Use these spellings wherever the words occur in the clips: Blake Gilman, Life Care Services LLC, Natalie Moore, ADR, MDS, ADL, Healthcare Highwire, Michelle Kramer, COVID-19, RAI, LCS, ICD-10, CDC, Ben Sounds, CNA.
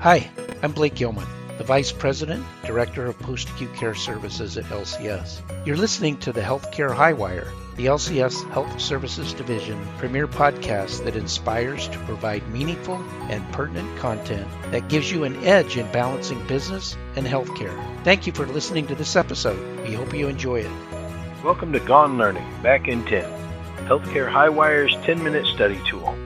Hi, I'm Blake Gilman, the Vice President, Director of Post-Acute Care Services at LCS. You're listening to the Healthcare Highwire, the LCS Health Services Division premier podcast that inspires to provide meaningful and pertinent content that gives you an edge in balancing business and healthcare. Thank you for listening to this episode. We hope you enjoy it. Welcome to Gone Learning, Back in 10, Healthcare Highwire's 10-minute study tool.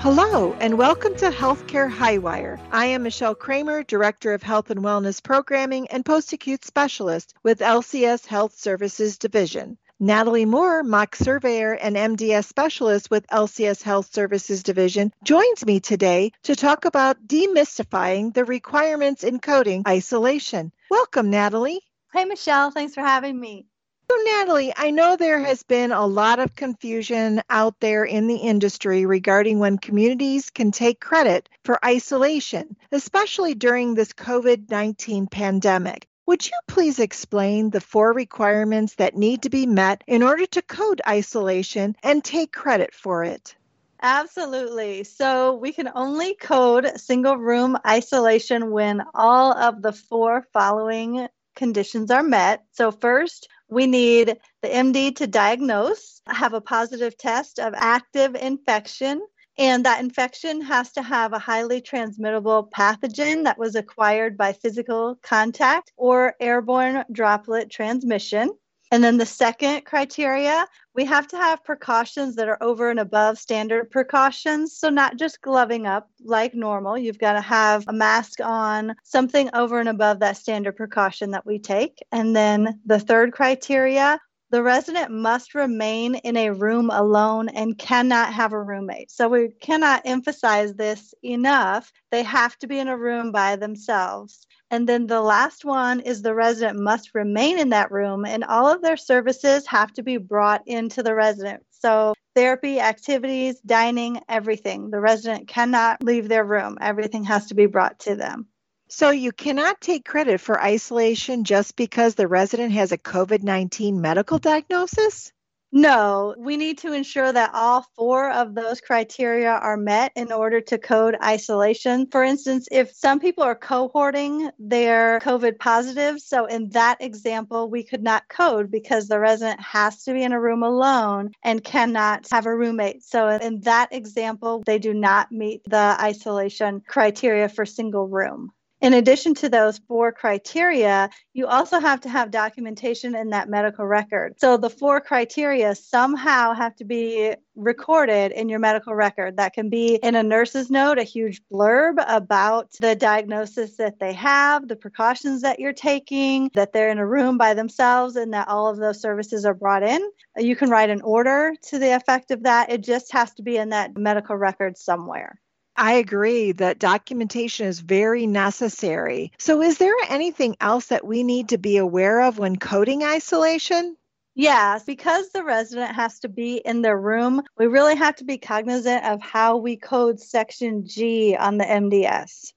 Hello, and welcome to Healthcare Highwire. I am Michelle Kramer, Director of Health and Wellness Programming and Post-Acute Specialist with LCS Health Services Division. Natalie Moore, Mock Surveyor and MDS Specialist with LCS Health Services Division, joins me today to talk about demystifying the requirements encoding isolation. Welcome, Natalie. Hey, Michelle. Thanks for having me. So, Natalie, I know there has been a lot of confusion out there in the industry regarding when communities can take credit for isolation, especially during this COVID-19 pandemic. Would you please explain the four requirements that need to be met in order to code isolation and take credit for it? Absolutely. So we can only code single room isolation when all of the four following conditions are met. So first, we need the MD to diagnose, have a positive test of active infection, and that infection has to have a highly transmittable pathogen that was acquired by physical contact or airborne droplet transmission. And then the second criteria, we have to have precautions that are over and above standard precautions. So not just gloving up like normal. You've got to have a mask on, something over and above that standard precaution that we take. And then the third criteria, the resident must remain in a room alone and cannot have a roommate. So we cannot emphasize this enough. They have to be in a room by themselves. And then the last one is the resident must remain in that room, and all of their services have to be brought into the resident. So therapy, activities, dining, everything. The resident cannot leave their room. Everything has to be brought to them. So you cannot take credit for isolation just because the resident has a COVID-19 medical diagnosis? No, we need to ensure that all four of those criteria are met in order to code isolation. For instance, if some people are cohorting their COVID positives, so in that example, we could not code because the resident has to be in a room alone and cannot have a roommate. So in that example, they do not meet the isolation criteria for single room. In addition to those four criteria, you also have to have documentation in that medical record. So the four criteria somehow have to be recorded in your medical record. That can be in a nurse's note, a huge blurb about the diagnosis that they have, the precautions that you're taking, that they're in a room by themselves, and that all of those services are brought in. You can write an order to the effect of that. It just has to be in that medical record somewhere. I agree that documentation is very necessary. So is there anything else that we need to be aware of when coding isolation? Yes, because the resident has to be in their room, we really have to be cognizant of how we code Section G on the MDS.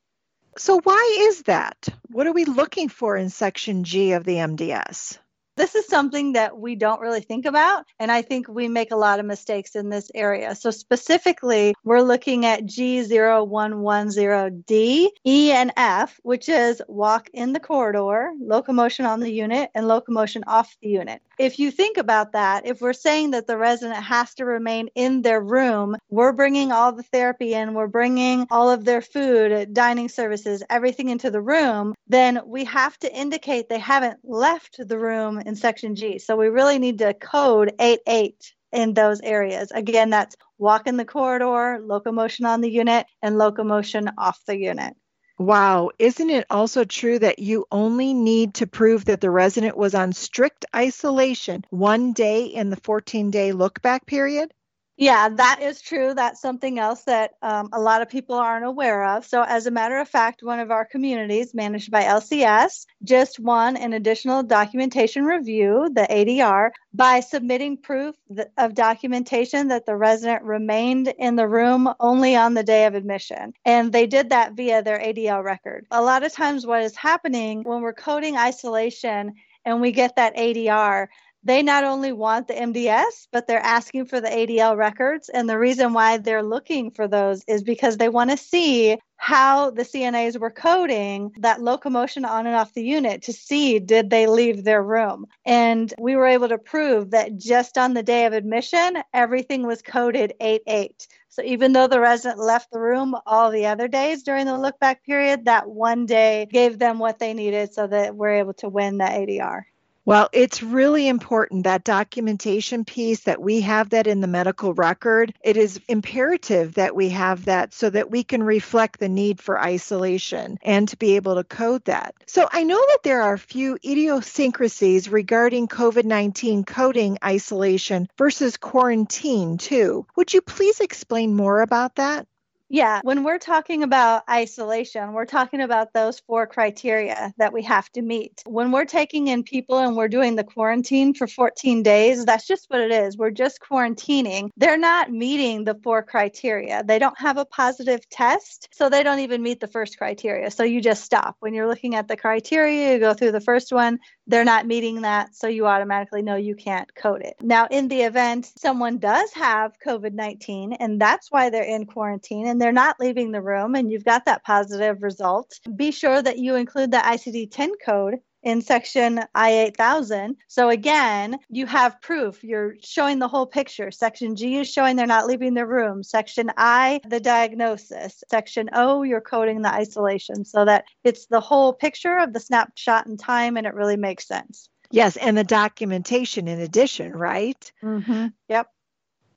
So why is that? What are we looking for in Section G of the MDS? This is something that we don't really think about, and I think we make a lot of mistakes in this area. So specifically, we're looking at G0110D, E, and F, which is walk in the corridor, locomotion on the unit, and locomotion off the unit. If you think about that, if we're saying that the resident has to remain in their room, we're bringing all the therapy in, we're bringing all of their food, dining services, everything into the room, then we have to indicate they haven't left the room in Section G. So we really need to code 8.8 in those areas. Again, that's walk in the corridor, locomotion on the unit, and locomotion off the unit. Wow. Isn't it also true that you only need to prove that the resident was on strict isolation 1 day in the 14-day look-back period? Yeah, that is true. That's something else that a lot of people aren't aware of. So as a matter of fact, one of our communities managed by LCS just won an additional documentation review, the ADR, by submitting proof of documentation that the resident remained in the room only on the day of admission. And they did that via their ADL record. A lot of times what is happening when we're coding isolation and we get that ADR, they not only want the MDS, but they're asking for the ADL records. And the reason why they're looking for those is because they want to see how the CNAs were coding that locomotion on and off the unit to see did they leave their room. And we were able to prove that just on the day of admission, everything was coded 8-8. So even though the resident left the room all the other days during the look back period, that one day gave them what they needed so that we're able to win the ADR. Well, it's really important, that documentation piece, that we have that in the medical record. It is imperative that we have that so that we can reflect the need for isolation and to be able to code that. So I know that there are a few idiosyncrasies regarding COVID-19 coding isolation versus quarantine too. Would you please explain more about that? Yeah, when we're talking about isolation, we're talking about those four criteria that we have to meet. When we're taking in people and we're doing the quarantine for 14 days, that's just what it is. We're just quarantining. They're not meeting the four criteria. They don't have a positive test, so they don't even meet the first criteria. So you just stop. When you're looking at the criteria, you go through the first one. They're not meeting that, so you automatically know you can't code it. Now, in the event someone does have COVID-19, and that's why they're in quarantine, and they're not leaving the room, and you've got that positive result, be sure that you include the ICD-10 code in section I-8000. So again, you have proof. You're showing the whole picture. Section G is showing they're not leaving their room. Section I, the diagnosis. Section O, you're coding the isolation, so that it's the whole picture of the snapshot in time, and it really makes sense. Yes, and the documentation in addition, right? Mm-hmm. Yep.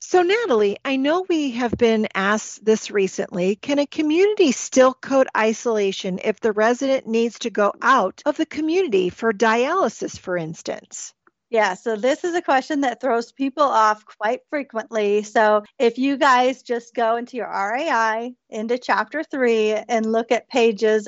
So Natalie, I know we have been asked this recently. Can a community still code isolation if the resident needs to go out of the community for dialysis, for instance? Yeah, so this is a question that throws people off quite frequently. So if you guys just go into your RAI, into Chapter 3, and look at pages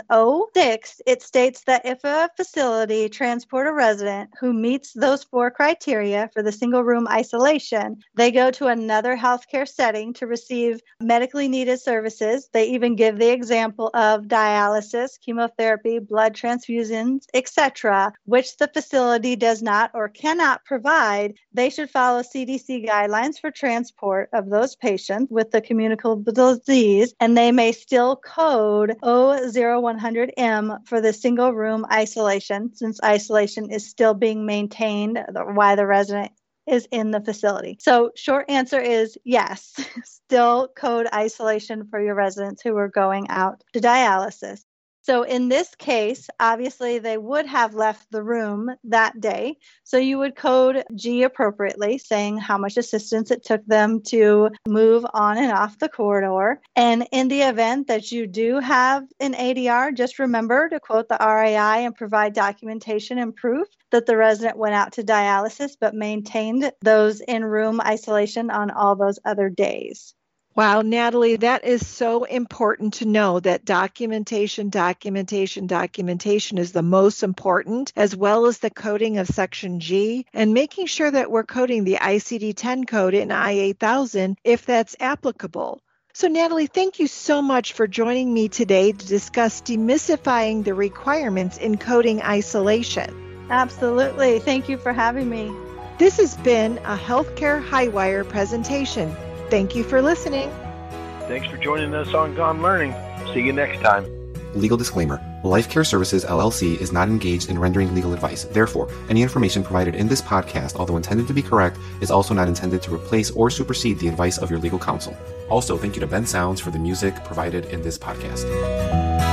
06, it states that if a facility transport a resident who meets those four criteria for the single room isolation, they go to another healthcare setting to receive medically needed services. They even give the example of dialysis, chemotherapy, blood transfusions, etc., which the facility does not or cannot provide. They should follow CDC guidelines for transport of those patients with the communicable disease, and they may still code 00100M for the single room isolation, since isolation is still being maintained while the resident is in the facility. So short answer is yes, still code isolation for your residents who are going out to dialysis. So in this case, obviously, they would have left the room that day. So you would code G appropriately, saying how much assistance it took them to move on and off the corridor. And in the event that you do have an ADR, just remember to quote the RAI and provide documentation and proof that the resident went out to dialysis but maintained those in-room isolation on all those other days. Wow, Natalie, that is so important to know, that documentation is the most important, as well as the coding of Section G and making sure that we're coding the ICD-10 code in I-8000 if that's applicable. So Natalie, thank you so much for joining me today to discuss demystifying the requirements in coding isolation. Absolutely. Thank you for having me. This has been a Healthcare Highwire presentation. Thank you for listening. Thanks for joining us on Gone Learning. See you next time. Legal disclaimer. Life Care Services LLC is not engaged in rendering legal advice. Therefore, any information provided in this podcast, although intended to be correct, is also not intended to replace or supersede the advice of your legal counsel. Also, thank you to Ben Sounds for the music provided in this podcast.